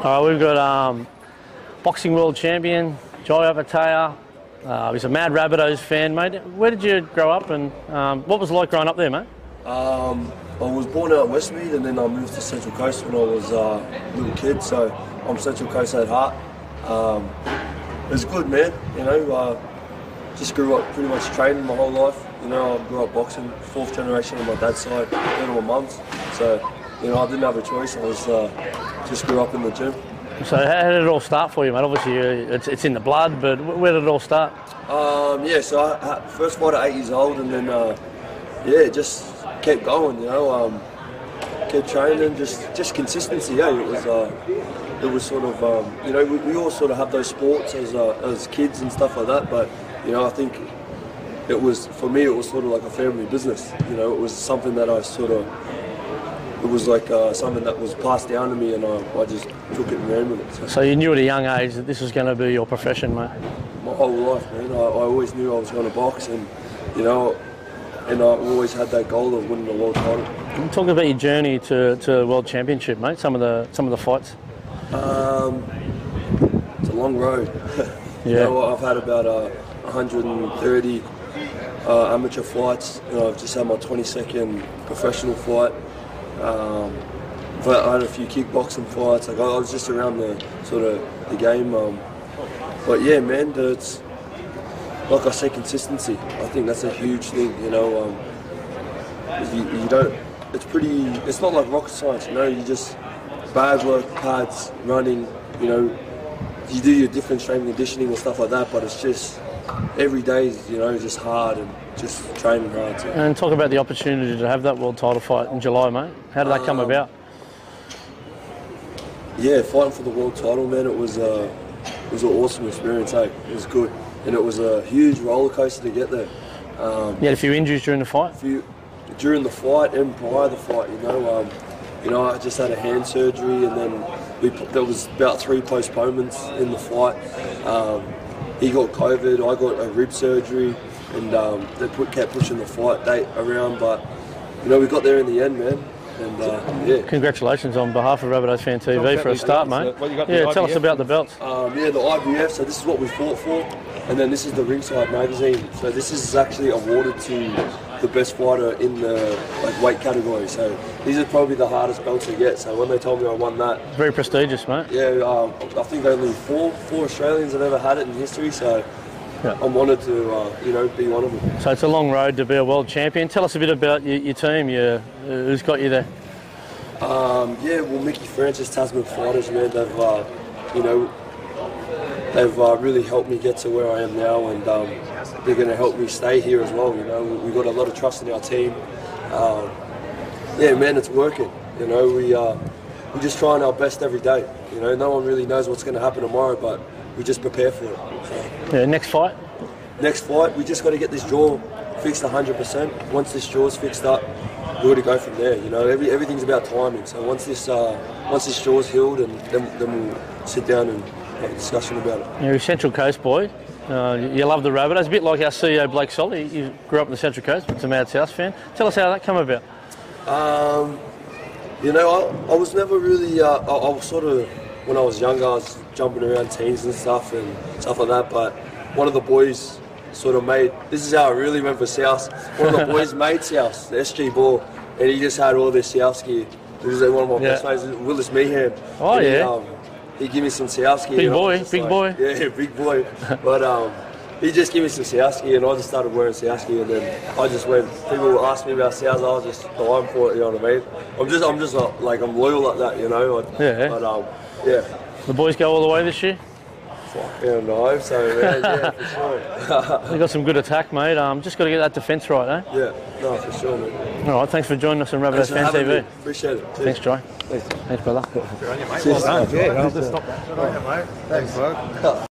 All right, we've got boxing world champion, Jai Avataya. He's a mad Rabbitohs fan, mate. Where did you grow up and what was it like growing up there, mate? I was born out at Westmead and then I moved to Central Coast when I was a little kid, so I'm Central Coast at heart. It was good, man, you know, just grew up pretty much training my whole life. You know, I grew up boxing, fourth generation on my dad's side, then on my mum's, so you know, I didn't have a choice. I was just grew up in the gym. So how did it all start for you, mate? Obviously, it's in the blood, but where did it all start? Yeah, so I first fought at 8 years old, and then yeah, just kept going. You know, kept training, just consistency. Yeah, it was sort of you know, we all sort of have those sports as kids and stuff like that, but you know, I think it was, for me, it was sort of like a family business. You know, it was something that I sort of. It was like something that was passed down to me, and I just took it and ran with it. So you knew at a young age that this was going to be your profession, mate? My whole life, man. I always knew I was going to box, and you know, and I always had that goal of winning a world title. I'm talking about your journey to world championship, mate. Some of the fights. It's a long road. Yeah. You know, I've had about 130 amateur fights. You know, I've just had my 22nd professional fight. But I had a few kickboxing fights. Like I was just around the sort of the game. But yeah, man, it's like I say, consistency. I think that's a huge thing. You know, you don't. It's pretty. It's not like rocket science. You know, you just bad work, pads, running. You know, you do your different strength conditioning and stuff like that. But it's just. Every day is, you know, just hard and just training hard. So. And talk about the opportunity to have that world title fight in July, mate. How did that come about? Yeah, fighting for the world title, man, it was an awesome experience, eh? It was good. And it was a huge roller coaster to get there. You had a few injuries during the fight? During the fight and prior to the fight, you know. You know, I just had a hand surgery and then there was about 3 postponements in the fight. He got COVID, I got a rib surgery, and they kept pushing the fight date around, but, you know, we got there in the end, man, and, yeah. Congratulations on behalf of Rabbitohs Fan TV for a start, mate. Yeah, tell us about the belts. Yeah, the IBF, so this is what we fought for, and then this is the Ringside Magazine. So this is actually awarded to the best fighter in the like weight category, so these are probably the hardest belts to get. So when they told me I won that, very prestigious, mate. Yeah, I think only four Australians have ever had it in history, so yeah. I'm honoured to you know, be one of them. So it's a long road to be a world champion. Tell us a bit about your team. Who's got you there? Yeah, well, Mickey Francis, Tasman Fighters, man. They've you know, they've really helped me get to where I am now, and they're going to help me stay here as well. You know, we've got a lot of trust in our team. Yeah, man, it's working. You know, we're just trying our best every day. You know, no one really knows what's going to happen tomorrow, but we just prepare for it. Yeah, next fight? Next fight, we just got to get this jaw fixed 100%. Once this jaw's fixed up, we're going to go from there. You know, everything's about timing. So once this jaw's healed, and then we'll sit down and have a discussion about it. You're a Central Coast boy. You love the Rabbitohs, a bit like our CEO Blake Solly. You grew up on the Central Coast, but it's a mad South fan. Tell us how that came about. You know, I was never really, I was sort of, when I was younger, I was jumping around teams and stuff like that, but one of the boys sort of made, this is how I really went for South, one of the boys made South, the SG Ball, and he just had all this South gear. This is one of my best mates, Willis Meehan. Oh, yeah. He gave me some Siowski. Big boy, big like, boy. Yeah, big boy. But he just gave me some Siowski, and I just started wearing Siowski, and then I just went. People would ask me about Siowski, I was just dying for it. You know what I mean? I'm just like I'm loyal like that, you know. Yeah. But yeah. The boys go all the way this year. Fucking no, so man, yeah, for sure. You got some good attack, mate. Just got to get that defence right, eh? Yeah, no, for sure, mate. All right, thanks for joining us on Rabbitohs Fan TV. Appreciate it. Thanks, Jai. Thanks, brother. Good on you, mate. Well done. Yeah, I'll just stop that. Good on you, mate. Thanks, bro.